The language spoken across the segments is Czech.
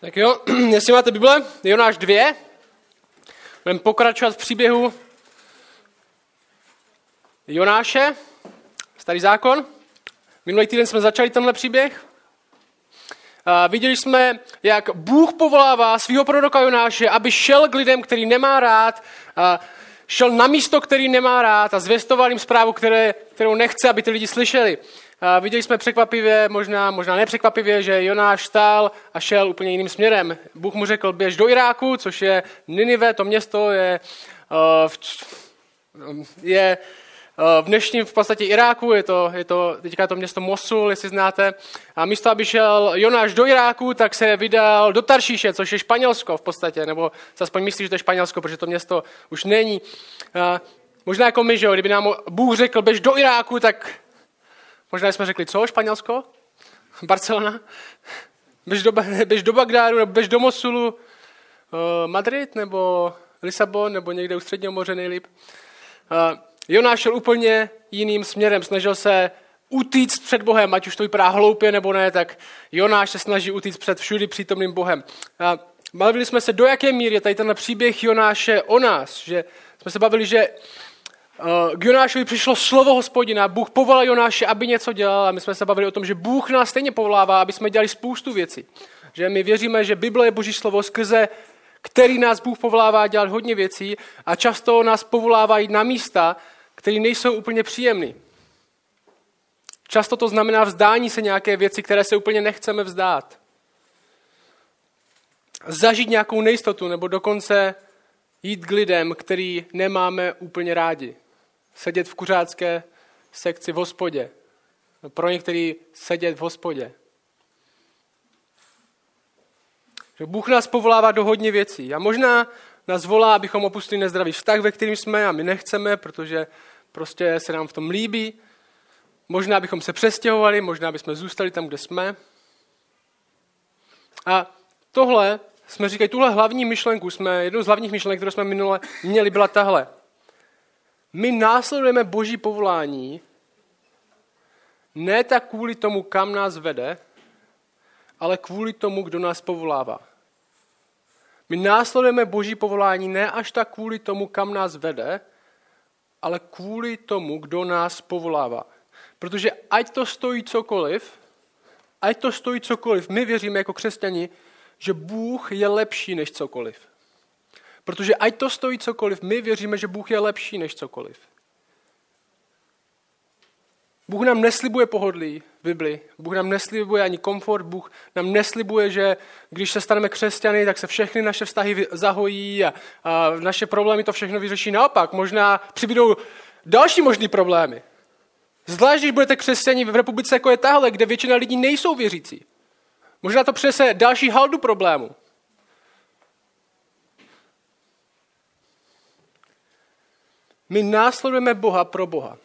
Tak jo, jestli máte Bible, Jonáš 2, budeme pokračovat v příběhu Jonáše, Starý zákon. Minulý týden jsme začali tenhle příběh. A viděli jsme, jak Bůh povolává svého proroka Jonáše, aby šel k lidem, který nemá rád, a šel na místo, který nemá rád a zvěstoval jim zprávu, kterou nechce, aby ty lidi slyšeli. A viděli jsme překvapivě, možná nepřekvapivě, že Jonáš stál a šel úplně jiným směrem. Bůh mu řekl, běž do Iráku, což je Ninive, to město je v dnešním v podstatě Iráku, je to teďka to město Mosul, jestli znáte. A místo, aby šel Jonáš do Iráku, tak se vydal do Taršíše, což je Španělsko v podstatě, nebo se aspoň myslí, že to je Španělsko, protože to město už není. A možná jako my, že jo, kdyby nám Bůh řekl, běž do Iráku, tak možná jsme řekli, co, Španělsko? Barcelona? Běž do Bagdádu, nebo běž do Mosulu? Madrid, nebo Lisabon, nebo někde u Středního moře nejlíp? Jonáš šel úplně jiným směrem, snažil se utíct před Bohem, ať už to vypadá hloupě nebo ne, tak Jonáš se snaží utíct před všudy přítomným Bohem. A bavili jsme se, do jaké míry je tady tenhle příběh Jonáše o nás, že jsme se bavili, že k Jonášovi přišlo slovo Hospodina, Bůh povolal Jonáše, aby něco dělal a my jsme se bavili o tom, že Bůh nás stejně povolává, aby jsme dělali spoustu věcí. Že my věříme, že Bible je Boží slovo, skrze který nás Bůh povolává dělat hodně věcí a často nás povolává jít na místa, které nejsou úplně příjemné. Často to znamená vzdání se nějaké věci, které se úplně nechceme vzdát. Zažít nějakou nejistotu nebo dokonce jít k lidem, který nemáme úplně rádi. Sedět v kuřácké sekci v hospodě. Pro některý sedět v hospodě. Že Bůh nás povolává do hodně věcí a možná nás volá, abychom opustili nezdravý vztah, ve kterým jsme a my nechceme, protože prostě se nám v tom líbí. Možná bychom se přestěhovali, možná bychom zůstali tam, kde jsme. A tohle jsme říkali, tuhle hlavní myšlenku, jednou z hlavních myšlenek, kterou jsme minule měli, byla tahle. My následujeme Boží povolání ne tak kvůli tomu, kam nás vede, ale kvůli tomu, kdo nás povolává. My následujeme Boží povolání ne až tak kvůli tomu, kam nás vede, ale kvůli tomu, kdo nás povolává. Protože ať to stojí cokoliv, my věříme jako křesťani, že Bůh je lepší než cokoliv. Protože ať to stojí cokoliv, my věříme, že Bůh je lepší než cokoliv. Bůh nám neslibuje pohodlí v Bibli, Bůh nám neslibuje ani komfort, Bůh nám neslibuje, že když se staneme křesťany, tak se všechny naše vztahy zahojí a naše problémy to všechno vyřeší. Naopak, možná přibydou další možný problémy. Zvlášť, když budete křesťani v republice, jako je tahle, kde většina lidí nejsou věřící. Možná to přinese další haldu problémů. My následujeme Boha pro Boha.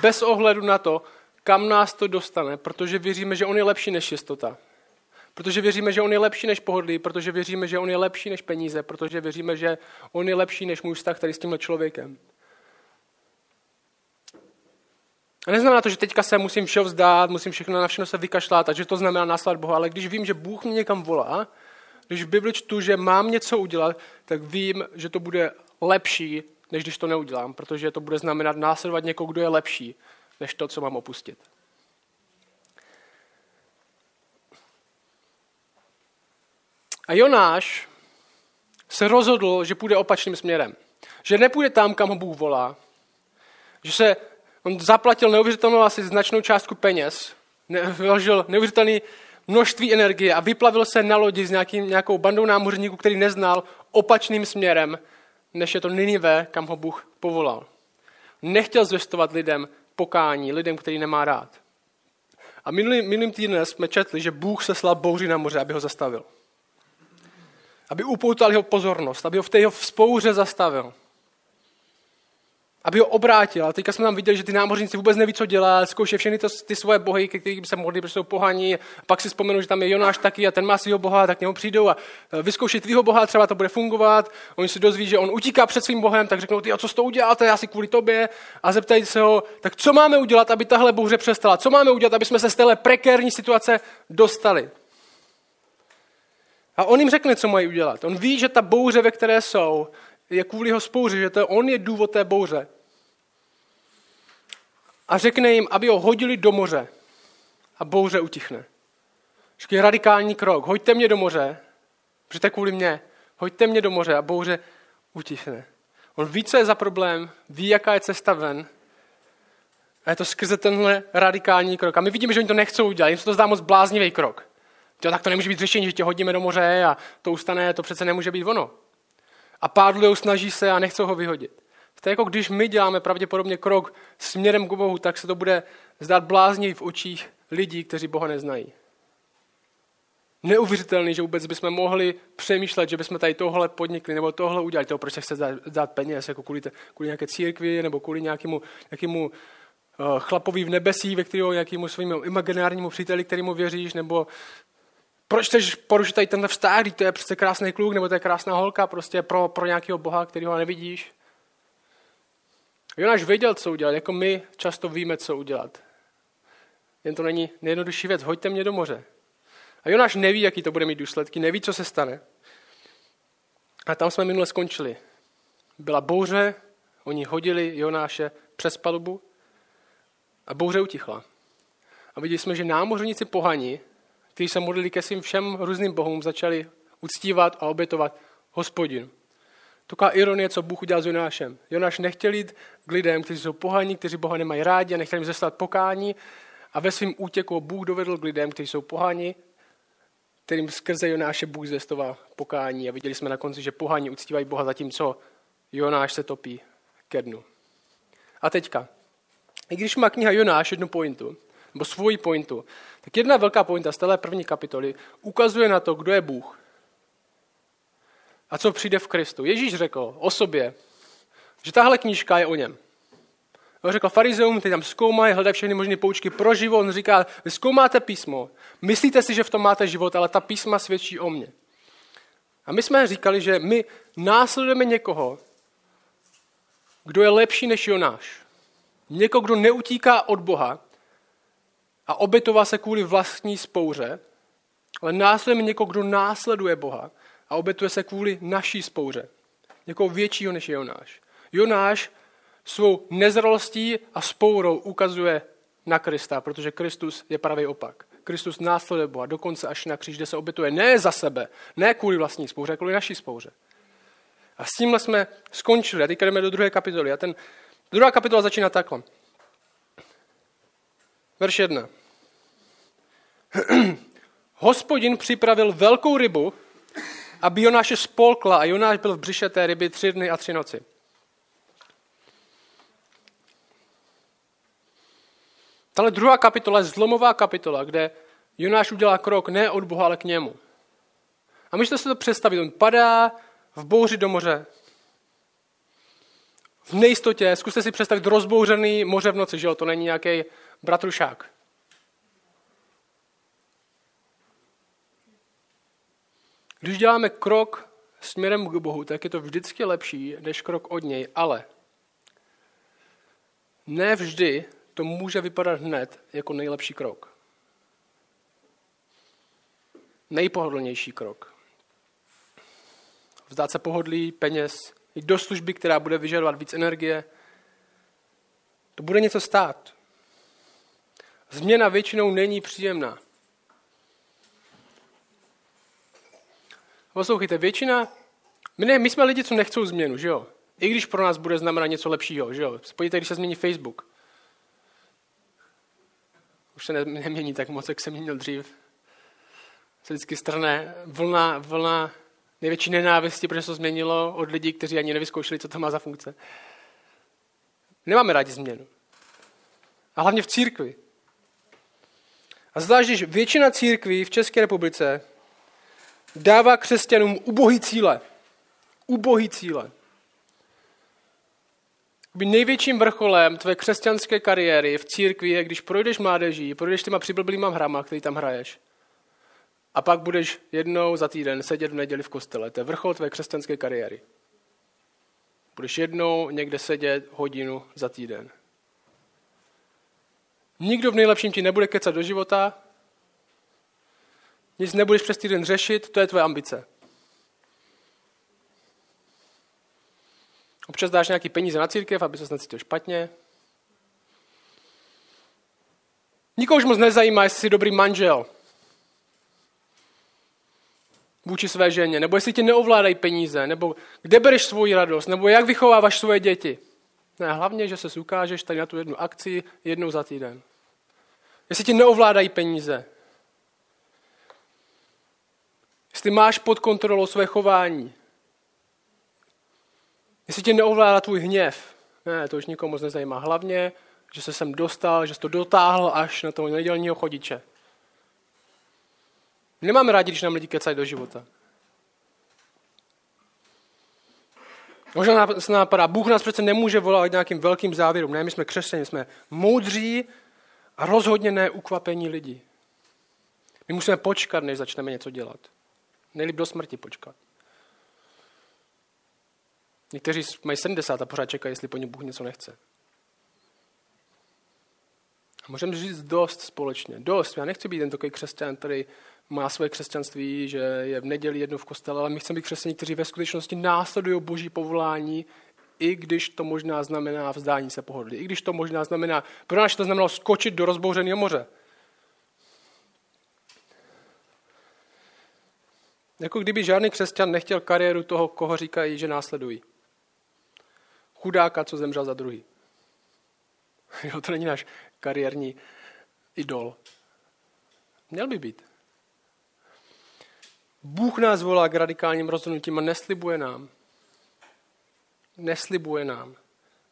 Bez ohledu na to, kam nás to dostane, protože věříme, že on je lepší než jistota. Protože věříme, že on je lepší než pohodlí, protože věříme, že on je lepší než peníze, protože věříme, že on je lepší než můj vztah tady s tímhle člověkem. A neznamená to, že teďka se musím všeho vzdát, musím všechno na všechno se vykašlat, takže to znamená následovat Boha, ale když vím, že Bůh mě někam volá, když v Bibli čtu, že mám něco udělat, tak vím, že to bude lepší, než když to neudělám, protože to bude znamenat následovat někoho, kdo je lepší, než to, co mám opustit. A Jonáš se rozhodl, že půjde opačným směrem. Že nepůjde tam, kam ho Bůh volá. On zaplatil neuvěřitelnou asi značnou částku peněz, vyložil neuvěřitelné množství energie a vyplavil se na lodi s nějakou bandou námořníků, který neznal, opačným směrem, než je to Ninive, kam ho Bůh povolal. Nechtěl zvěstovat lidem pokání, lidem, který nemá rád. A minulým týdnem jsme četli, že Bůh seslal bouři na moře, aby ho zastavil. Aby upoutal jeho pozornost, aby ho v té jeho vzpouře zastavil. Aby ho obrátil. A teďka jsme tam viděli, že ty námořníci vůbec neví, co dělat, zkouší všechny ty svoje bohy, kterým se modlí, protože jsou pohaní. Pak si vzpomenu, že tam je Jonáš taky a ten má svého boha, tak k němu přijdou a vyzkouší tvýho boha, třeba to bude fungovat. Oni se dozví, že on utíká před svým bohem, tak řeknou, ty, a co s to uděláte, já si kvůli tobě. A zeptají se ho, tak co máme udělat, aby tahle bouře přestala? Co máme udělat, aby jsme se z téhle prekérní situace dostali? A on jim řekne, co mají udělat. On ví, že ta bouře, ve které jsou, je kvůli hospouři, že to on je důvod té bouře. A řekne jim, aby ho hodili do moře. A bouře utichne. Je radikální krok. Hoďte mě do moře, protože to je kvůli mně. Hoďte mě do moře a bouře utichne. On ví, co je za problém, ví, jaká je cesta ven. A je to skrze tenhle radikální krok. A my vidíme, že oni to nechcou udělat. Jim se to zdá moc bláznivý krok. Tak to nemůže být řešení, že tě hodíme do moře a to ustane, to přece nemůže být ono. A pádlujou, snaží se a nechcou ho vyhodit. To je jako když my děláme pravděpodobně krok směrem k Bohu, tak se to bude zdát bláznivý v očích lidí, kteří Boha neznají. Neuvěřitelný, že vůbec bychom mohli přemýšlet, že bychom tady tohle podnikli nebo tohle udělali. To proč se chce dát peněz, jako kvůli nějaké církvi nebo kvůli nějakému chlapovi v nebesí, ve kterého nějakému svým imaginárnímu příteli, kterému věříš, nebo proč chceš porušit tady tenhle vztah, když to je přece krásný kluk, nebo to je krásná holka, prostě pro nějakého Boha, kterého nevidíš. Jonáš věděl, co udělat, jako my často víme, co udělat. Jen to není nejjednodušší věc, hoďte mě do moře. A Jonáš neví, jaký to bude mít důsledky, neví, co se stane. A tam jsme minule skončili. Byla bouře, oni hodili Jonáše přes palubu a bouře utichla. A viděli jsme, že námořníci pohani, kteří se modlili ke svým všem různým bohům, začali uctívat a obětovat Hospodinu. Taková ironie, co Bůh udělal s Jonášem. Jonáš nechtěl jít k lidem, kteří jsou pohaní, kteří Boha nemají rádi a nechtěl jim zeslat pokání. A ve svém útěku Bůh dovedl k lidem, kteří jsou pohaní, kterým skrze Jonáše Bůh zvestoval pokání. A viděli jsme na konci, že pohaní uctívají Boha, zatímco Jonáš se topí ke dnu. A teďka, i když má kniha Jonáš jednu pointu, nebo svoji pointu, tak jedna velká pointa z téhle první kapitoly ukazuje na to, kdo je Bůh. A co přijde v Kristu? Ježíš řekl o sobě, že tahle knížka je o něm. On řekl farizeum, ty tam zkoumají, hledají všechny možné poučky pro život. On říká, vy zkoumáte písmo, myslíte si, že v tom máte život, ale ta písma svědčí o mně. A my jsme říkali, že my následujeme někoho, kdo je lepší než Jonáš. Někoho, kdo neutíká od Boha a obětoval se kvůli vlastní spouře, ale následujeme někoho, kdo následuje Boha a obětuje se kvůli naší spouře. Někoho většího než je Jonáš. Jonáš svou nezralostí a spourou ukazuje na Krista, protože Kristus je pravý opak. Kristus následuje Boha, dokonce až na kříž, kde se obětuje ne za sebe, ne kvůli vlastní spouře, kvůli naší spouře. A s tímhle jsme skončili. A teď jdeme do druhé kapitoly. A druhá kapitola začíná takhle. Verš 1. Hospodin připravil velkou rybu, aby Jonáše spolkla a Jonáš byl v břiše té ryby 3 dny a 3 noci. Tahle druhá kapitola je zlomová kapitola, kde Jonáš udělá krok ne od Boha, ale k němu. A můžete si to představit, on padá v bouři do moře. V nejistotě, zkuste si představit rozbouřený moře v noci, že jo, to není nějaký bratrušák. Když děláme krok směrem k Bohu, tak je to vždycky lepší než krok od něj, ale ne vždy to může vypadat hned jako nejlepší krok. Nejpohodlnější krok. Vzdát se pohodlí, peněz, jít do služby, která bude vyžadovat víc energie. To bude něco stát. Změna většinou není příjemná. Poslouchejte, my jsme lidi, co nechcou změnu, že jo? I když pro nás bude znamenat něco lepšího, že jo? Podívejte, když se změní Facebook. Už se nemění tak moc, jak se měnil dřív. Se vždycky strhne vlna největší nenávisti, protože se to změnilo od lidí, kteří ani nevyzkoušeli, co to má za funkce. Nemáme rádi změnu. A hlavně v církvi. A zvlášť, když většina církví v České republice dává křesťanům ubohý cíle. Ubohý cíle. Největším vrcholem tvé křesťanské kariéry v církvi je, když projdeš mládeží, projdeš těma přiblblýma hrama, který tam hraješ, a pak budeš jednou za týden sedět v neděli v kostele. To je vrchol tvé křesťanské kariéry. Budeš jednou někde sedět hodinu za týden. Nikdo v nejlepším ti nebude kecat do života, Nic nebudeš přes týden řešit, to je tvoje ambice. Občas dáš nějaký peníze na církev, aby ses necítil špatně. Nikoho už moc nezajímá, jestli jsi dobrý manžel vůči své ženě, nebo jestli tě neovládají peníze, nebo kde bereš svoji radost, nebo jak vychováváš svoje děti. Ne, hlavně, že se ukážeš tady na tu jednu akci jednou za týden. Jestli tě neovládají peníze. Jestli máš pod kontrolou své chování. Jestli tě neovládá tvůj hněv. Ne, to už nikomu moc nezajímá. Hlavně, že se sem dostal, že jsi to dotáhl až na toho nedělního chodiče. Nemáme rádi, když nám lidi kecají do života. Možná se napadá, Bůh nás přece nemůže volat k nějakým velkým závěrům. Ne, my jsme křesťané, jsme moudří a rozhodně ne ukvapení lidí. My musíme počkat, než začneme něco dělat. Nejlíp do smrti počkat. Někteří mají 70 a pořád čekají, jestli po ně Bůh něco nechce. A můžeme říct dost společně. Dost. Já nechci být ten takový křesťan, který má svoje křesťanství, že je v neděli jednou v kostele, ale my chceme být křesťané, kteří ve skutečnosti následují Boží povolání, i když to možná znamená vzdání se pohodlí, i když to možná znamená, pro nás to znamenalo skočit do rozbouřeného moře. Jako kdyby žádný křesťan nechtěl kariéru toho, koho říkají, že následují. Chudáka, co zemřel za druhý. Jo, to není náš kariérní idol. Měl by být. Bůh nás volá k radikálním rozhodnutím a neslibuje nám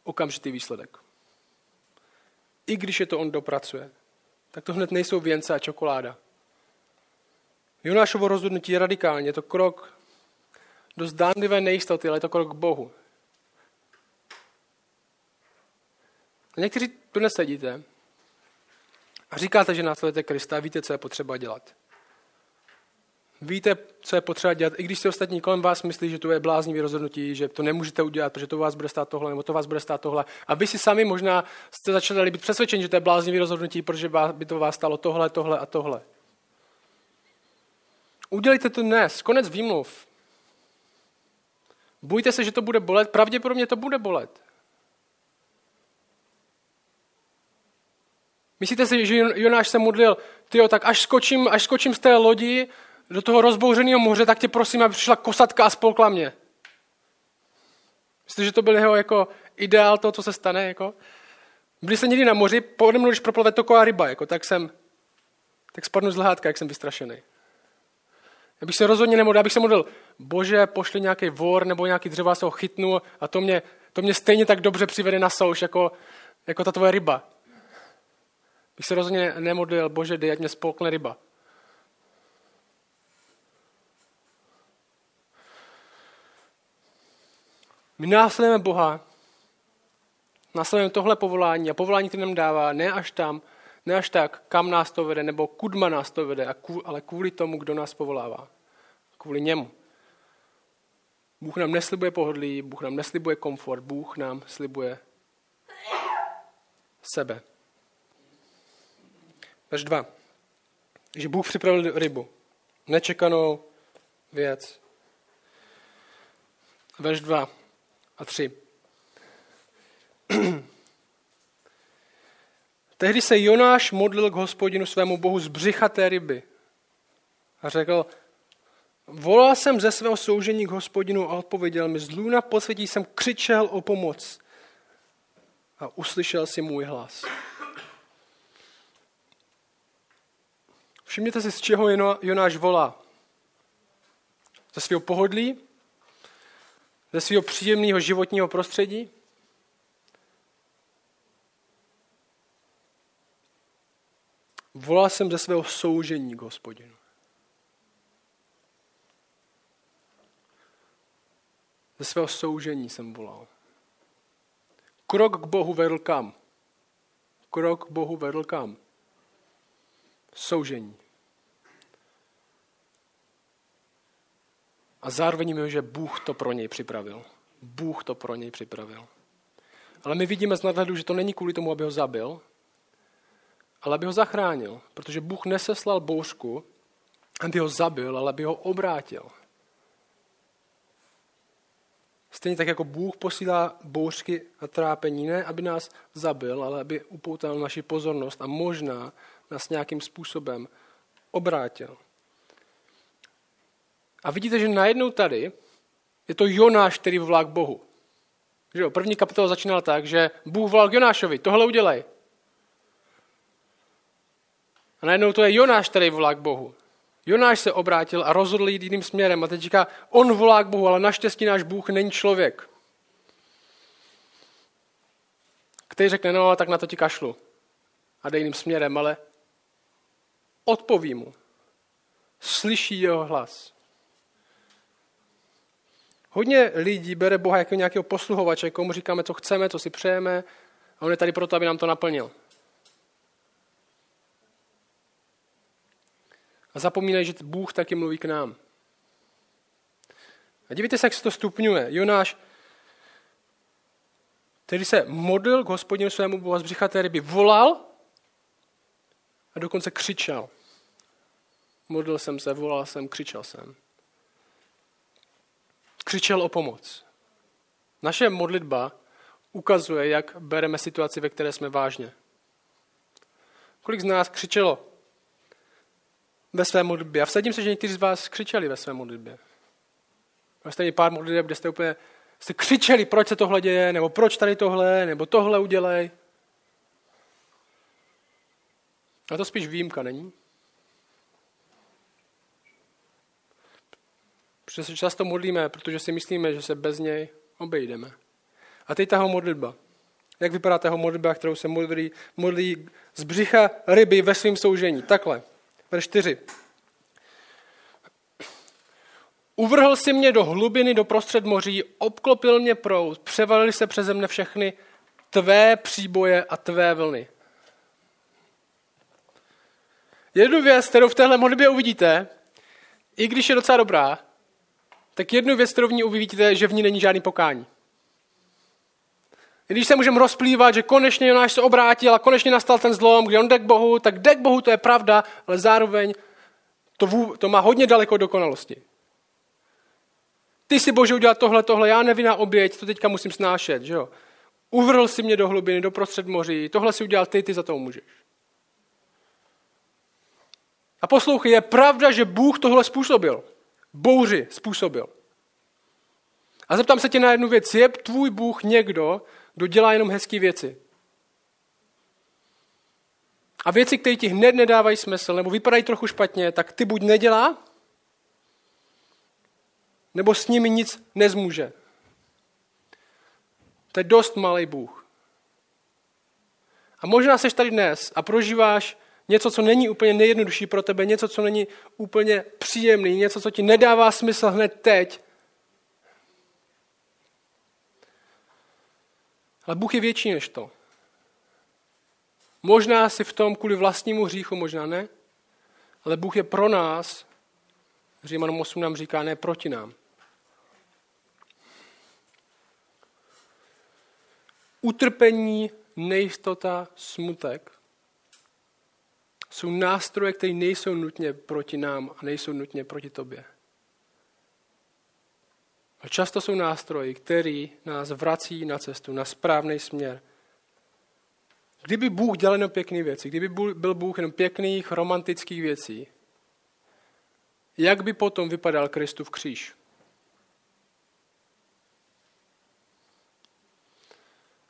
okamžitý výsledek. I když je to on dopracuje, tak to hned nejsou věnce a čokoláda. Jonášovo rozhodnutí je radikální, je to krok do zdánlivé nejistoty, ale je to krok k Bohu. A někteří tu nesedíte a říkáte, že následujete Krista a víte, co je potřeba dělat. Víte, co je potřeba dělat, i když si ostatní kolem vás myslí, že to je bláznivý rozhodnutí, že to nemůžete udělat, protože to vás bude stát tohle, nebo to vás bude stát tohle. A vy si sami možná jste začali být přesvědčeni, že to je bláznivý rozhodnutí, protože by to vás stalo tohle, tohle a tohle. Udělejte to dnes, konec výmluv. Bojte se, že to bude bolet, pravděpodobně to bude bolet. Myslíte si, že Jonáš se modlil, tyjo, tak až skočím z té lodi do toho rozbouřeného moře, tak tě prosím, aby přišla kosatka a spolkla mě. Myslíte, že to byl jeho jako ideál toho, co se stane? Jako? Byli jste někdy na moři, pode mnou, když proplave taková ryba, jako, tak spadnu z lehátka, jak jsem vystrašený. Já bych se rozhodně nemodlil, abych se modlil, Bože, pošli nějaký vor nebo nějaký dřeva, se ho chytnu a to mě stejně tak dobře přivede na souš, jako ta tvoje ryba. Bych se rozhodně nemodlil, Bože, dej, ať mě spolkne ryba. My následujeme Boha, následujeme tohle povolání a povolání, které nám dává, ne až tak, kam nás to vede, nebo kudma nás to vede, ale kvůli tomu, kdo nás povolává. Kvůli němu. Bůh nám neslibuje pohodlí, Bůh nám neslibuje komfort, Bůh nám slibuje sebe. Verš 2. Že Bůh připravil rybu. Nečekanou věc. Verš 2 a 3. Tehdy se Jonáš modlil k Hospodinu svému Bohu z břicha té ryby. A řekl, volal jsem ze svého soužení k Hospodinu a odpověděl mi, z lůna podsvětí jsem křičel o pomoc. A uslyšel si můj hlas. Všimněte si, z čeho Jonáš volá. Ze svého pohodlí, ze svého příjemného životního prostředí, volal jsem ze svého soužení k Hospodinu. Ze svého soužení jsem volal. Krok k Bohu vedl kam? Krok k Bohu vedl kam? Soužení. A zároveň je, že Bůh to pro něj připravil. Bůh to pro něj připravil. Ale my vidíme z nadhledu, že to není kvůli tomu, aby ho zabil, ale aby ho zachránil, protože Bůh neseslal bouřku, aby ho zabil, ale aby ho obrátil. Stejně tak, jako Bůh posílá bouřky a trápení, ne aby nás zabil, ale aby upoutal naši pozornost a možná nás nějakým způsobem obrátil. A vidíte, že najednou tady je to Jonáš, který volá k Bohu. Že jo, první kapitola začínala tak, že Bůh volal k Jonášovi, tohle udělej. A najednou to je Jonáš, který volá k Bohu. Jonáš se obrátil a rozhodl jít jiným směrem. A teď říká, on volá k Bohu, ale naštěstí náš Bůh není člověk. Který řekne, no tak na to ti kašlu. A jde jiným směrem, ale odpoví mu. Slyší jeho hlas. Hodně lidí bere Boha jako nějakého posluhovače, komu říkáme, co chceme, co si přejeme, a on je tady proto, aby nám to naplnil. A zapomínají, že Bůh taky mluví k nám. A divíte se, jak se to stupňuje. Jonáš, který se modlil k Hospodinu svému Bohu a z břicha té ryby volal a dokonce křičel. Modlil jsem se, volal jsem, křičel jsem. Křičel o pomoc. Naše modlitba ukazuje, jak bereme situaci, ve které jsme vážně. Kolik z nás křičelo ve své modlitbě? A vsadím se, že někteří z vás křičeli ve své modlitbě. A stejně pár modliteb, kde jste úplně jste křičeli, proč se tohle děje, nebo proč tady tohle, nebo tohle udělej. A to spíš výjimka, není? Protože se často modlíme, protože si myslíme, že se bez něj obejdeme. A teď ta modlitba. Jak vypadá ta modlitba, kterou se modlí z břicha ryby ve svém soužení? Takhle. Verš 4. Uvrhl si mě do hlubiny, do prostřed moří, obklopil mě proud, převalili se přeze mne všechny tvé příboje a tvé vlny. Jednu věc, kterou v téhle modlitbě uvidíte, i když je docela dobrá, tak jednu věc, kterou v ní uvidíte, že v ní není žádný pokání. I když se můžeme rozplývat, že konečně Jonáš se obrátil a konečně nastal ten zlom, kdy on jde k Bohu, tak jde k Bohu, to je pravda, ale zároveň to má hodně daleko dokonalosti. Ty si, Bože, udělat tohle, já nevinná oběť, to teďka musím snášet, že jo. Uvrhl si mě do hlubiny, do prostřed moří, tohle si udělal ty za to můžeš. A poslouchej, je pravda, že Bůh tohle způsobil. Bouři způsobil. A zeptám se tě na jednu věc. Je tvůj Bůh někdo, kdo dělá jenom hezké věci? A věci, které ti hned nedávají smysl, nebo vypadají trochu špatně, tak ty buď nedělá, nebo s nimi nic nezmůže. To je dost malý Bůh. A možná seš tady dnes a prožíváš něco, co není úplně nejjednodušší pro tebe, něco, co není úplně příjemný, něco, co ti nedává smysl hned teď. Ale Bůh je větší než to. Možná si v tom kvůli vlastnímu hříchu, možná ne, ale Bůh je pro nás, Římanům 8 nám říká, ne proti nám. Utrpení, nejistota, smutek jsou nástroje, které nejsou nutně proti nám a nejsou nutně proti tobě. A často jsou nástroje, které nás vrací na cestu, na správný směr. Kdyby Bůh dělal jenom pěkné věci, kdyby byl Bůh jenom pěkných, romantických věcí, jak by potom vypadal Kristův kříž?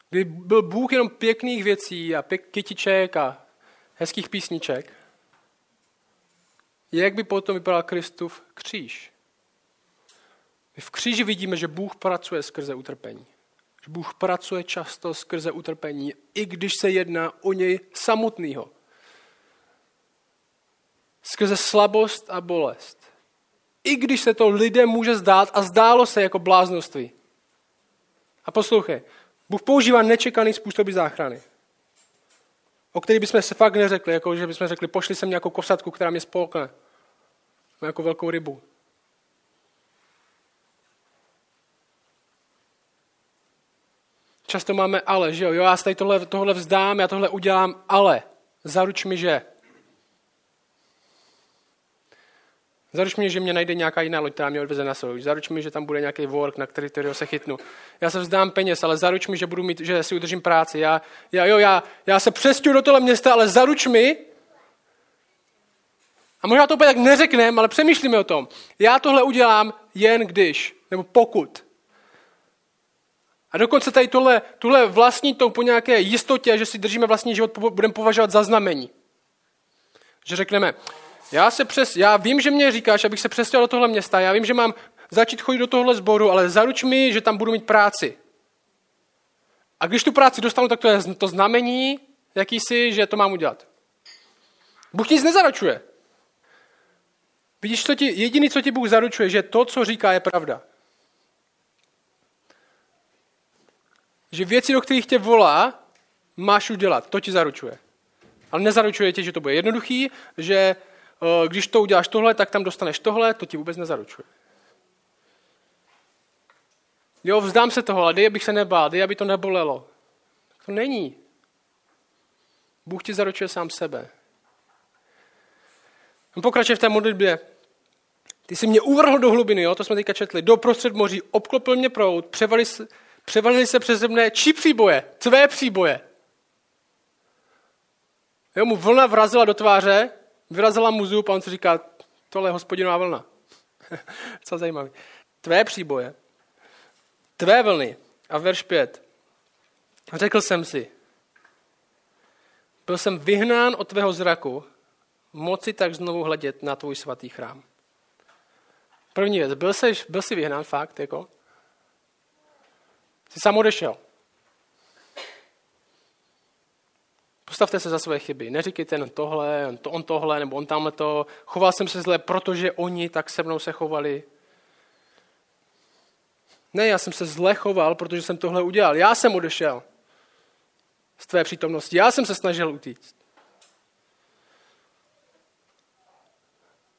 Kdyby byl Bůh jenom pěkných věcí a kytiček a hezkých písniček, jak by potom vypadal Kristův kříž? My v kříži vidíme, že Bůh pracuje skrze utrpení. Že Bůh pracuje často skrze utrpení, i když se jedná o něj samotného. Skrze slabost a bolest. I když se to lidem může zdát a zdálo se jako bláznoství. A poslouchej, Bůh používá nečekaný způsoby záchrany, o který bychom se fakt neřekli, jako že bychom řekli, pošli sem nějakou kosatku, která mě spolkne. Nějakou velkou rybu. Často máme ale, že jo, já se tady tohle vzdám, já tohle udělám, ale zaruč mi, že. Zaruč mi, že mě najde nějaká jiná loď, která mě odveze na souš. Zaruč mi, že tam bude nějaký work, na kterého se chytnu. Já se vzdám peněz, ale zaruč mi, že budu mít, že si udržím práci. Já se přestěhuju do tohle města, ale zaruč mi. A možná to úplně tak neřekneme, ale přemýšlíme o tom. Já tohle udělám jen když, nebo pokud. A dokonce tady tohle vlastní tou po nějaké jistotě, že si držíme vlastní život, budeme považovat za znamení. Že řekneme, já vím, že mě říkáš, abych se přestěhoval do tohle města, já vím, že mám začít chodit do tohle sboru, ale zaruč mi, že tam budu mít práci. A když tu práci dostanu, tak to je to znamení, jakýsi, že to mám udělat. Bůh nic nezaručuje. Vidíš, jediný, co ti Bůh zaručuje, že to, co říká, je pravda. Že věci, do kterých tě volá, máš udělat. To ti zaručuje. Ale nezaručuje ti, že to bude jednoduchý, že když to uděláš tohle, tak tam dostaneš tohle, to ti vůbec nezaručuje. Jo, vzdám se toho, ale dej, abych se nebál, dej, aby to nebolelo. To není. Bůh ti zaručuje sám sebe. Pokračuje v té modlitbě. Ty jsi mě uvrhl do hlubiny, jo? To jsme teďka četli, do prostřed moří, obklopil mě proud, převalili se přeze mne tvé příboje. Jo, mu vlna vrazila do tváře, vyrazila mu zub a on si říká, tohle je Hospodinová vlna. Co zajímavé. Tvé příboje, tvé vlny. A verš 5. Řekl jsem si, byl jsem vyhnán od tvého zraku, moci tak znovu hledět na tvůj svatý chrám. První věc, byl jsi vyhnán fakt, jako? Jsi sám odešel. Postavte se za své chyby. Neříkejte on tohle, nebo on tamhleto. Choval jsem se zle, protože oni tak se mnou se chovali. Ne, já jsem se zle choval, protože jsem tohle udělal. Já jsem odešel z tvé přítomnosti. Já jsem se snažil utíct.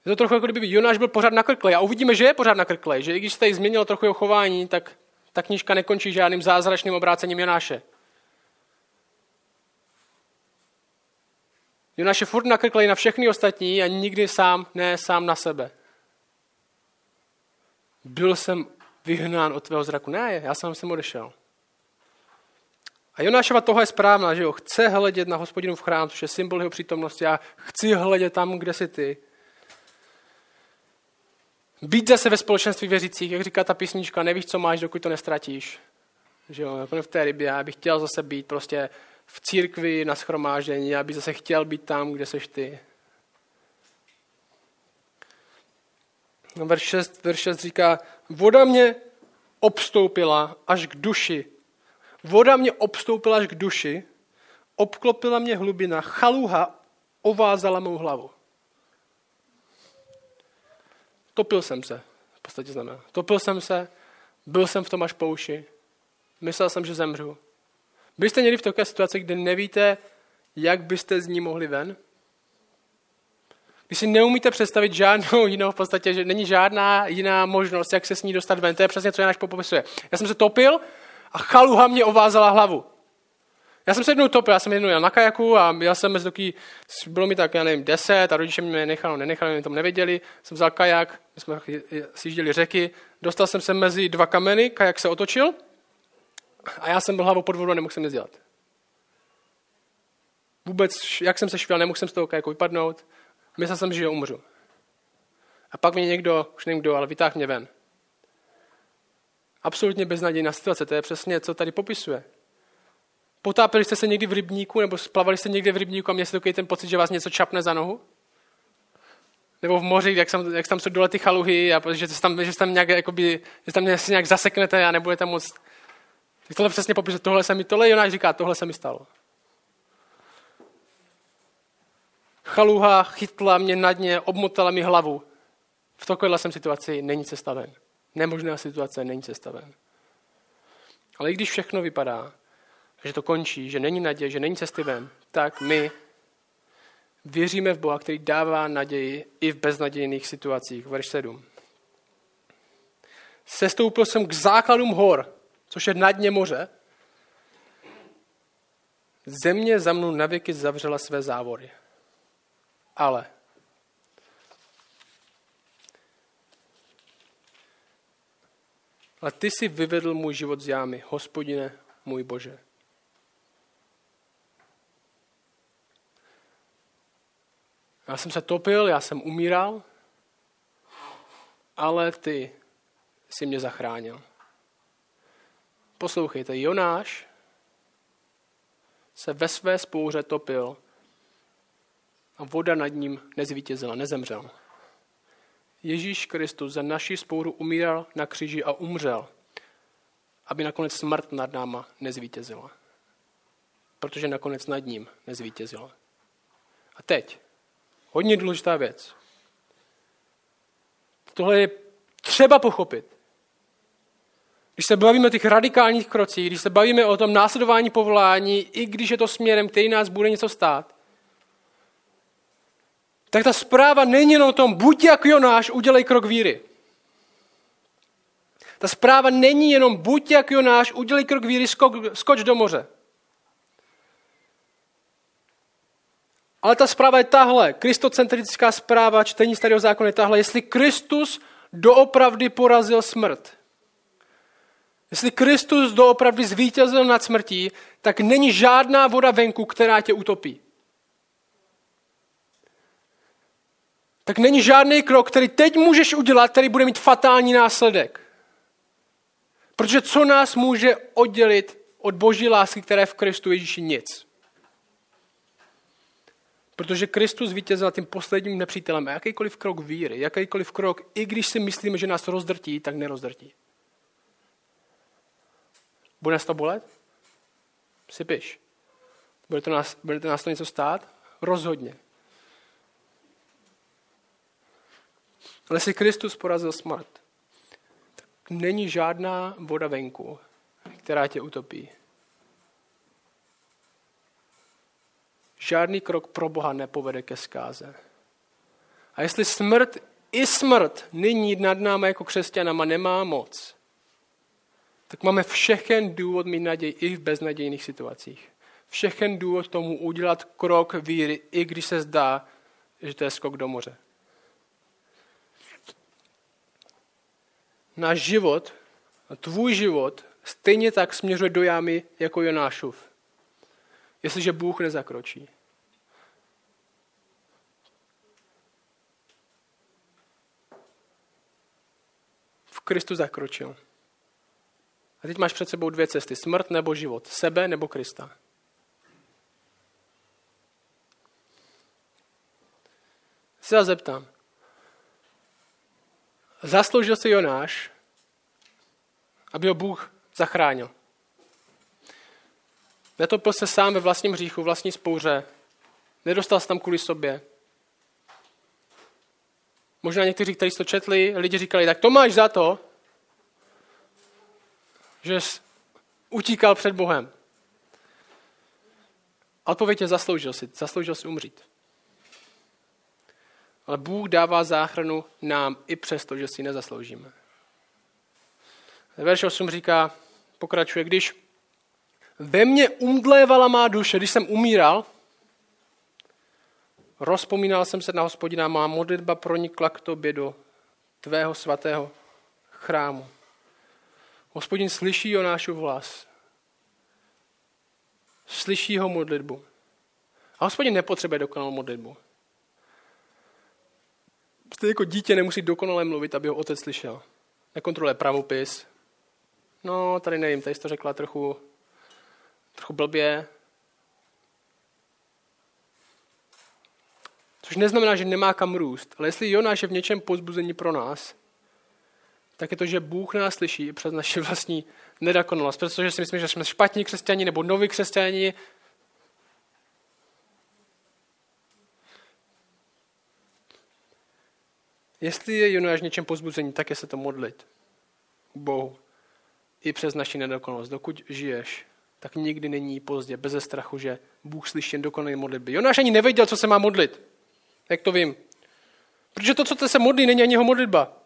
Je to trochu jako kdyby Jonáš byl pořád nakrklej. A uvidíme, že je pořád nakrklej. Že i když se tady změnilo trochu jeho chování, tak ta knížka nekončí žádným zázračným obrácením Jonáše. Jonáš je furt nakrklej na všechny ostatní a nikdy sám na sebe. Byl jsem vyhnán od tvého zraku. Ne, já sám jsem odešel. A Jonášova tohle je správná, že jo? Chce hledět na Hospodinův chrám, což je symbol jeho přítomnosti. Já chci hledět tam, kde jsi ty. Být zase ve společenství věřících, jak říká ta písnička, nevíš, co máš, dokud to nestratíš. Že jo, jako v té rybě, já bych chtěl zase být prostě v církvi, na shromáždění, já bych zase chtěl být tam, kde seš ty. Verš 6 říká, voda mě obstoupila až k duši. Voda mě obstoupila až k duši, obklopila mě hlubina, chaluha ovázala mou hlavu. Topil jsem se, v podstatě znamená. Topil jsem se, byl jsem v tom až po uši, myslel jsem, že zemřu. Byli jste někdy v takové situaci, kde nevíte, jak byste z ní mohli ven? Když si neumíte představit žádnou jinou, v podstatě, že není žádná jiná možnost, jak se s ní dostat ven. To je přesně, co Jonáš popisuje. Já jsem se topil a chaluha mě ovázala hlavu. Já jsem se jednou topil, já jsem jednou jel na kajaku a jel jsem mezi doky, bylo mi tak, 10 a rodiče mě nenechali, mě tom nevěděli, jsem vzal kajak, my jsme sjížděli řeky, dostal jsem se mezi dva kameny, kajak se otočil a já jsem byl hlavou pod vodou a nemohl jsem nic dělat. Vůbec, jak jsem se švěl, nemohl jsem z toho kajaku vypadnout, myslel jsem, že umřu. A pak mě někdo, už nevím kdo, ale vytáhl mě ven. Absolutně beznadějná situace, to je přesně, co tady popisuje. Potápili jste se někdy v rybníku, nebo splavali jste někde v rybníku a měli jste takový ten pocit, že vás něco čapne za nohu? Nebo v moři, jak tam jsou dole ty chaluhy, a že se tam nějak zaseknete a nebudete moc. Tak tohle přesně popisuje, tohle Jonáš říká, tohle se mi stalo. Chaluha chytla mě na dně, obmotala mi hlavu. V takovéhle situaci není cesta ven. Nemožná situace, není cesta ven. Ale i když všechno vypadá, že to končí, že není naděje, že není cesty ven, tak my věříme v Boha, který dává naději i v beznadějných situacích. Verš 7. Sestoupil jsem k základům hor, což je na dně moře. Země za mnou navěky zavřela své závory. Ale ale ty jsi vyvedl můj život z jámy, Hospodine, můj Bože. Já jsem se topil, já jsem umíral, ale ty jsi mě zachránil. Poslouchejte, Jonáš se ve své spouře topil a voda nad ním nezvítězila, nezemřel. Ježíš Kristus za naši spouru umíral na kříži a umřel, aby nakonec smrt nad náma nezvítězila. Protože nakonec nad ním nezvítězila. A teď, hodně důležitá věc. Tohle je třeba pochopit. Když se bavíme o těch radikálních krocích, když se bavíme o tom následování povolání, i když je to směrem, který nás bude něco stát, tak ta zpráva není jenom o tom, buď jak Jonáš, udělej krok víry. Ta zpráva není jenom, buď jak Jonáš, udělej krok víry, skoč do moře. Ale ta zpráva je tahle, kristocentrická zpráva, čtení starého zákona je tahle, jestli Kristus doopravdy porazil smrt. Jestli Kristus doopravdy zvítězil nad smrtí, tak není žádná voda venku, která tě utopí. Tak není žádný krok, který teď můžeš udělat, který bude mít fatální následek. Protože co nás může oddělit od boží lásky, která je v Kristu Ježíši? Nic. Protože Kristus vítězil nad tím posledním nepřítelem a jakýkoliv krok víry, jakýkoliv krok, i když si myslíme, že nás rozdrtí, tak nerozdrtí. Bude nás to bolet? Sypiš. Bude to nás to něco stát? Rozhodně. Ale si Kristus porazil smrt, tak není žádná voda venku, která tě utopí. Žádný krok pro Boha nepovede ke zkáze. A jestli smrt nyní nad námi jako křesťanama nemá moc, tak máme všechen důvod mít naději i v beznadějných situacích. Všechen důvod tomu udělat krok víry, i když se zdá, že to je skok do moře. Náš život, tvůj život, stejně tak směřuje do jámy jako Jonášův. Jestliže Bůh nezakročí. V Kristu zakročil. A teď máš před sebou dvě cesty. Smrt nebo život. Sebe nebo Krista. Se vás zeptám. Zasloužil si Jonáš, aby ho Bůh zachránil. Netopil se sám ve vlastním hříchu, vlastní spouře. Nedostal se tam kvůli sobě. Možná někteří, kteří to četli, lidi říkali, tak to máš za to, že jsi utíkal před Bohem. A odpověď je, zasloužil si umřít. Ale Bůh dává záchranu nám i přesto, že si ji nezasloužíme. Verš 8 říká, pokračuje, když ve mně umdlévala má duše, když jsem umíral, rozpomínal jsem se na Hospodina, má modlitba pronikla k tobě do tvého svatého chrámu. Hospodin slyší Jonášův hlas. Slyší ho modlitbu. A Hospodin nepotřebuje dokonalou modlitbu. Stejně jako dítě nemusí dokonale mluvit, aby ho otec slyšel. Nekontroluje pravopis. No, tady nevím, tady jsi to řekla trochu blbě. Což neznamená, že nemá kam růst. Ale jestli Jonáš je v něčem povzbuzení pro nás, tak je to, že Bůh nás slyší i přes naši vlastní nedokonalost. Protože si myslím, že jsme špatní křesťani nebo noví křesťani. Jestli je Jonáš něčem povzbuzení, tak je se to modlit k Bohu i přes naši nedokonalost. Dokud žiješ, tak nikdy není pozdě, beze strachu, že Bůh slyší jen dokonalé modlitby. Jonáš ani nevěděl, co se má modlit. Jak to vím? Protože to, co se modlí, není ani jeho modlitba.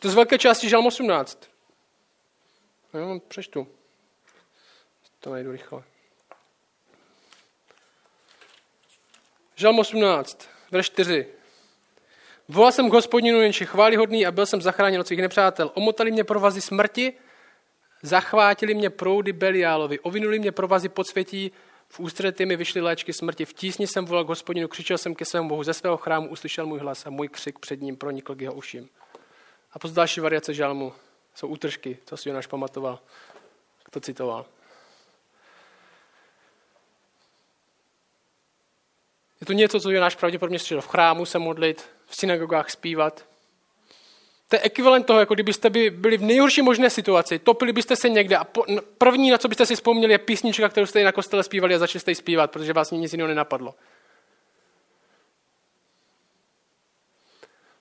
To z velké části Žalm 18. No, přečtu. To najdu rychle. Žalm 18, verš 4. Volal jsem k Hospodinu, jenže chválihodný, a byl jsem zachráněn od svých nepřátel. Omotali mě provazy smrti, zachvátili mě proudy Beliálovi, ovinuli mě provazy podsvětí, v ústřety mi vyšly léčky smrti. V tísni jsem volal k Hospodinu, křičel jsem ke svému Bohu, ze svého chrámu uslyšel můj hlas a můj křik před ním pronikl k jeho uším. A potom další variace žalmu jsou útržky, co si Jonáš pamatoval, kdo citoval. Je to něco, co Jonáš pravděpodobně střídal v chrámu se modlit, v synagogách zpívat. To je ekvivalent toho, jako kdybyste byli v nejhorší možné situaci, topili byste se někde a první, na co byste si vzpomněli, je písnička, kterou jste na kostele zpívali a začali jste ji zpívat, protože vás nic jiného nenapadlo.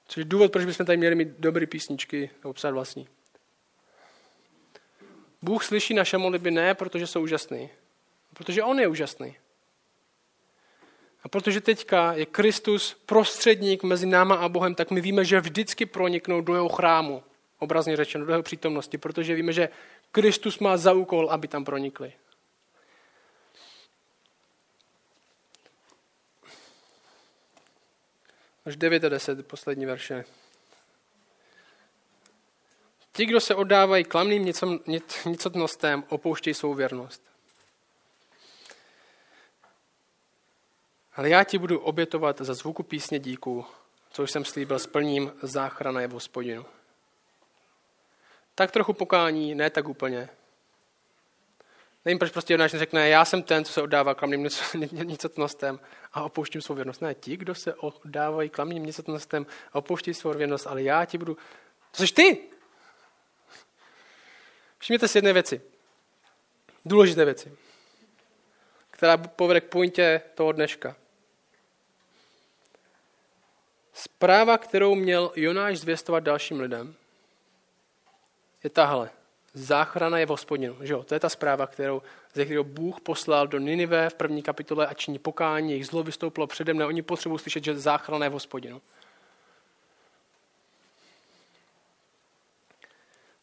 Což je důvod, proč bychom tady měli mít dobré písničky nebo psát vlastní. Bůh slyší naše modlitby ne, protože jsou úžasný, protože on je úžasný. A protože teďka je Kristus prostředník mezi náma a Bohem, tak my víme, že vždycky proniknou do jeho chrámu, obrazně řečeno, do jeho přítomnosti, protože víme, že Kristus má za úkol, aby tam pronikli. Až 9 a 10, poslední verše. Ti, kdo se oddávají klamným nicotnostem, opouštějí svou věrnost. Ale já ti budu obětovat za zvuku písně díků, což jsem slíbil, splním, záchrana je v Hospodinu. Tak trochu pokání, ne tak úplně. Nevím, proč prostě Jonáš neřekne, já jsem ten, co se oddává klamným nicotnostem a opouštím svou věrnost. Ne, ti, kdo se oddávají klamným nicotnostem a opouští svou věrnost, ale já ti budu... To jsi ty! Všimněte si jedné věci. Důležité věci, která povede k pointě toho dneška. Zpráva, kterou měl Jonáš zvěstovat dalším lidem, je tahle. Záchrana je v Hospodinu. Že jo? To je ta zpráva, kterou Bůh poslal do Ninive v první kapitole a činí pokání, jejich zlo vystoupilo přede mne, oni potřebují slyšet, že záchrana je v Hospodinu.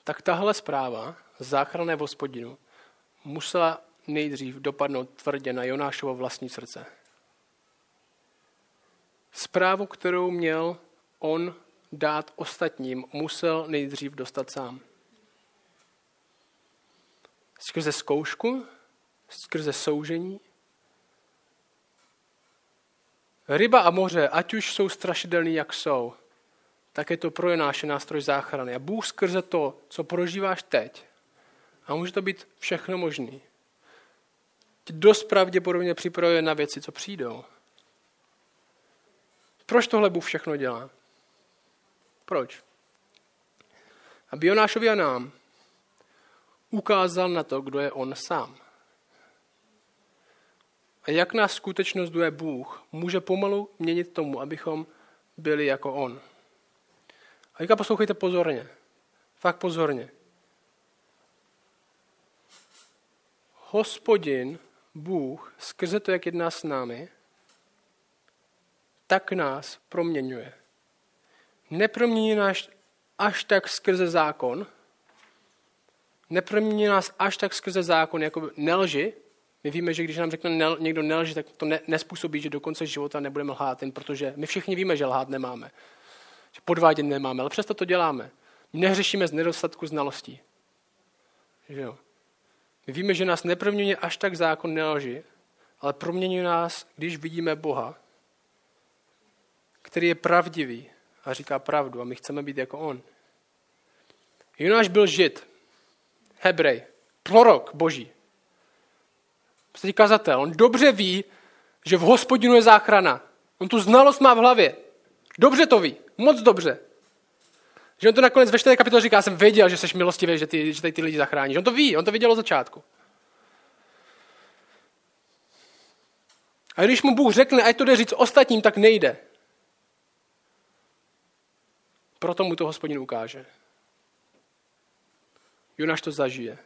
Tak tahle zpráva, záchrana je v Hospodinu, musela nejdřív dopadnout tvrdě na Jonášovo vlastní srdce. Zprávu, kterou měl on dát ostatním, musel nejdřív dostat sám. Skrze zkoušku, skrze soužení. Ryba a moře, ať už jsou strašidelný, jak jsou, tak je to pro Jonáše nástroj záchrany. A Bůh skrze to, co prožíváš teď, a může to být všechno možný, tě dost pravděpodobně připravuje na věci, co přijdou. Proč tohle Bůh všechno dělá? Proč? Aby Jonášovi a nám ukázal na to, kdo je on sám. A jak nás skutečnost, kdo je Bůh, může pomalu měnit tomu, abychom byli jako on. A teďka poslouchejte pozorně. Fakt pozorně. Hospodin, Bůh, skrze to, jak jedná s námi, tak nás proměňuje. Nepromění nás až tak skrze zákon, jako nelži. My víme, že když nám řekne někdo nelži, tak to nespůsobí, že do konce života nebudeme lhát, jen protože my všichni víme, že lhát nemáme, že podvádět nemáme, ale přesto to děláme. My nehřešíme z nedostatku znalostí. Že jo? My víme, že nás neproměňuje až tak zákon nelži, ale proměňuje nás, když vidíme Boha, který je pravdivý a říká pravdu a my chceme být jako on. Jonáš byl Žid, Hebrej, prorok boží, prostě kazatel. On dobře ví, že v Hospodinu je záchrana. On tu znalost má v hlavě. Dobře to ví, moc dobře. Že on to nakonec ve 4. kapitole říká, jsem věděl, že jsi milostivý, že tady ty lidi zachrání. Že on to ví, on to věděl od začátku. A když mu Bůh řekne, ať to jde říct ostatním, tak nejde. Proto mu to Hospodin ukáže. Jonáš to zažije.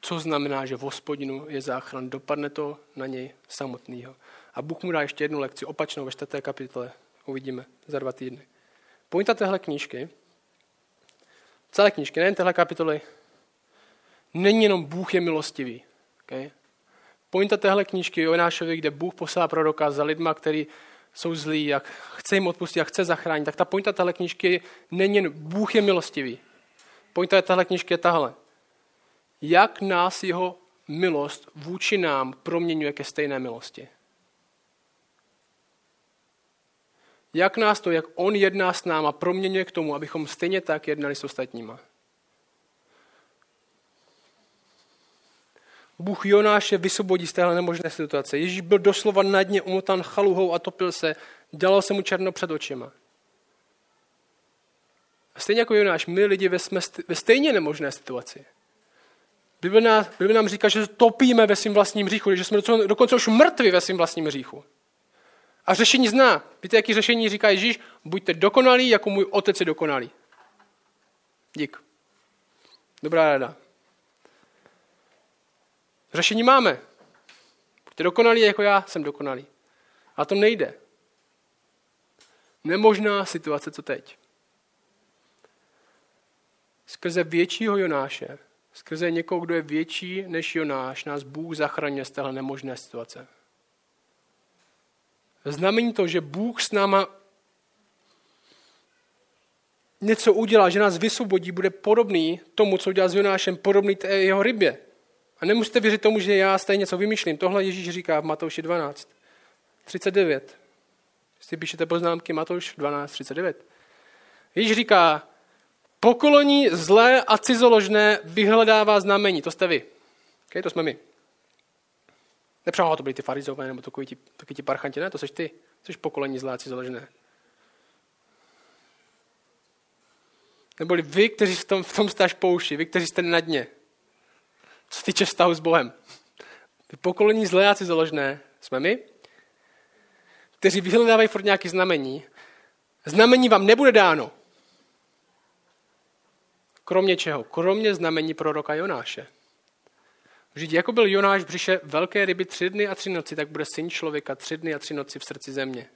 Co znamená, že v Hospodinu je záchran, dopadne to na něj samotného. A Bůh mu dá ještě jednu lekci, opačnou ve 4. kapitole. Uvidíme za 2 týdny. Pointa téhle knížky, celé knížky, nejen téhle kapitoly, není jenom Bůh je milostivý. Okay? Pointa téhle knížky Jonášovi, kde Bůh poslá proroka za lidma, který jsou zlí, jak chce jim odpustit, jak chce zachránit, tak ta pointa téhle knížky není jen Bůh je milostivý. Pointa téhle knížky je tahle. Jak nás jeho milost vůči nám proměňuje ke stejné milosti. Jak nás to, jak on jedná s náma, proměňuje k tomu, abychom stejně tak jednali s ostatníma. Bůh Jonáše vysvobodí z téhle nemožné situace. Ježíš byl doslova na dně umotan chaluhou a topil se, dělalo se mu černo před očima. A stejně jako Jonáš, my lidi jsme ve stejně nemožné situaci. Bible nám říká, že topíme ve svým vlastním hříchu, že jsme dokonce už mrtví ve svým vlastním hříchu. A řešení zná. Víte, jaký řešení říká Ježíš? Buďte dokonalí, jako můj otec je dokonalý. Dík. Dobrá rada. Řešení máme. Buďte dokonalí, jako já jsem dokonalý. A to nejde. Nemožná situace, co teď. Skrze většího Jonáše, skrze někoho, kdo je větší než Jonáš, nás Bůh zachraňuje z téhle nemožné situace. Znamení to, že Bůh s náma něco udělá, že nás vysvobodí, bude podobný tomu, co udělá s Jonášem, podobný té jeho rybě. A nemusíte věřit tomu, že já stejně něco vymýšlím. Tohle Ježíš říká v Matouši 12, 39. Jestli píšete poznámky, Matouš 12, 39. Ježíš říká, pokolení zlé a cizoložné vyhledává znamení. To jste vy. Okay, to jsme my. Nepřáhlo, to byli ty farizové, nebo takový ti parchanti, ne? To seš ty. Seš pokolení zlé a cizoložné. Neboli vy, kteří v tom jste až po uši, vy, kteří jste na dně. Co se týče vztahu s Bohem. Ty pokolení zlé a cizoložné jsme my, kteří vyhledávají furt nějaké znamení. Znamení vám nebude dáno. Kromě čeho? Kromě znamení proroka Jonáše. Vždyť jako byl Jonáš v břiše velké ryby 3 dny a 3 noci, tak bude syn člověka 3 dny a 3 noci v srdci země.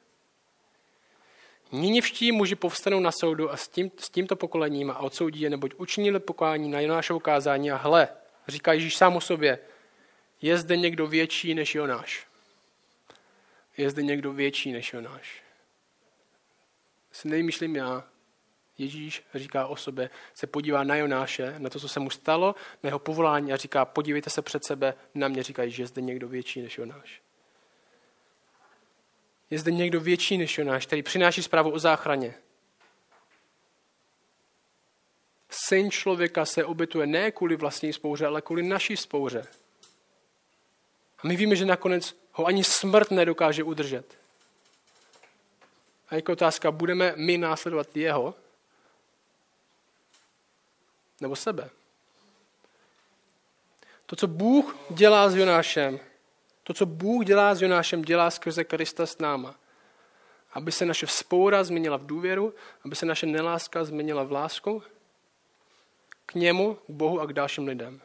Ninivští muži povstanou na soudu a s tímto pokolením a odsoudí je, neboť učinili pokání na Jonášovo kázání a hle, říká Ježíš sám o sobě, je zde někdo větší než Jonáš. Je zde někdo větší než Jonáš. Si nevymýšlím já. Ježíš říká o sobě, se podívá na Jonáše, na to, co se mu stalo, na jeho povolání a říká, podívejte se před sebe, na mě říkají, že je zde někdo větší než Jonáš. Je zde někdo větší než Jonáš, který přináší zprávu o záchraně. Syn člověka se obětuje ne kvůli vlastní vzpouře, ale kvůli naší vzpouře. A my víme, že nakonec ho ani smrt nedokáže udržet. A jako otázka, budeme my následovat jeho? Nebo sebe. To, co Bůh dělá s Jonášem, dělá skrze Krista s náma. Aby se naše vzpoura změnila v důvěru, aby se naše neláska změnila v lásku k němu, k Bohu a k dalším lidem.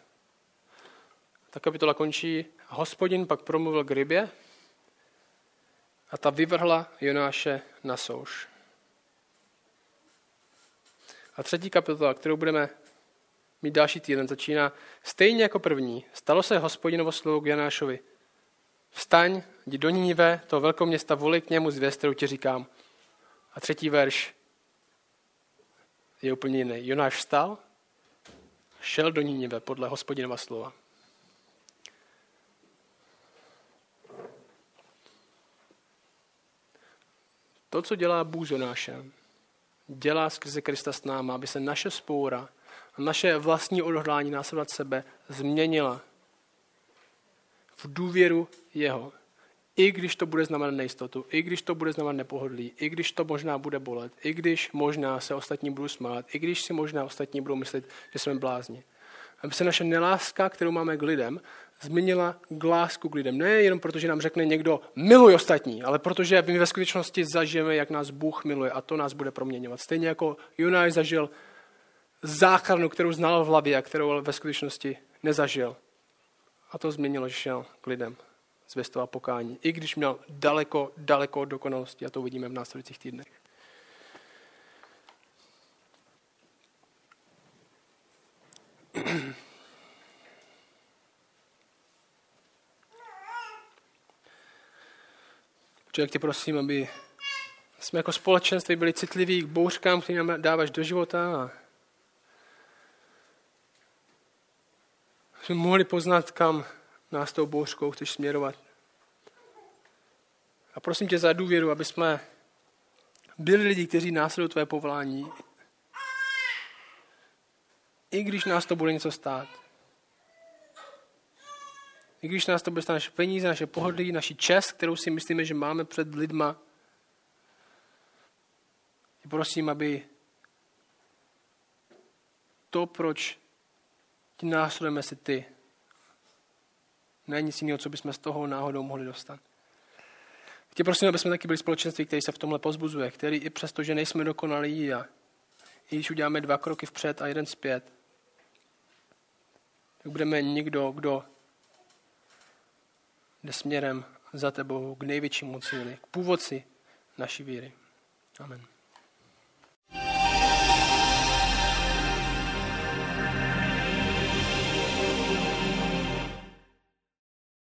Ta kapitola končí. Hospodin pak promluvil k rybě a ta vyvrhla Jonáše na souš. A třetí kapitola, kterou budeme mít další týden, začíná stejně jako první. Stalo se Hospodinovo slovo k Jonášovi. Vstaň, jdi do Ninive, toho velkého města, volej k němu zvěst, kterou ti říkám. A třetí verš je úplně jiný. Jonáš vstal, šel do Ninive podle Hospodinova slova. To, co dělá Bůh s Jonášem, dělá skrze Krista s náma, aby se naše spoura a naše vlastní odhodlání následovat sebe změnila v důvěru jeho. I když to bude znamenat nejistotu, i když to bude znamenat nepohodlí, i když to možná bude bolet, i když možná se ostatní budou smát, i když si možná ostatní budou myslet, že jsme blázni. Aby se naše neláska, kterou máme k lidem, změnila k lásku k lidem. Ne jenom proto, že nám řekne někdo miluj ostatní, ale protože my ve skutečnosti zažijeme, jak nás Bůh miluje a to nás bude proměňovat. Stejně jako Jonáš zažil záchranu, kterou znal v hlavě a kterou ve skutečnosti nezažil. A to změnilo, že šel k lidem zvěstoval pokání, i když měl daleko, daleko od dokonalosti a to uvidíme v následujících týdnech. Člověk, tě prosím, aby jsme jako společenství byli citliví k bouřkám, které nám dáváš do života. A jsme mohli poznat, kam nás tou bouřkou chceš směrovat. A prosím tě za důvěru, aby jsme byli lidi, kteří následují tvé povolání. I když nás to bude něco stát. I když nás to bude stát naše peníze, naše pohodlí, naši čest, kterou si myslíme, že máme před lidma. Prosím, aby to, proč ti následujeme si ty, není nic jiného, co bychom z toho náhodou mohli dostat. Tě prosím, aby jsme taky byli společenství, které se v tomhle pozbuzuje, který i přesto, že nejsme dokonalí a i když uděláme 2 kroky vpřed a 1 zpět, tak budeme někdo, kdo jde směrem za tebou k největšímu cíli, k původci naší víry. Amen.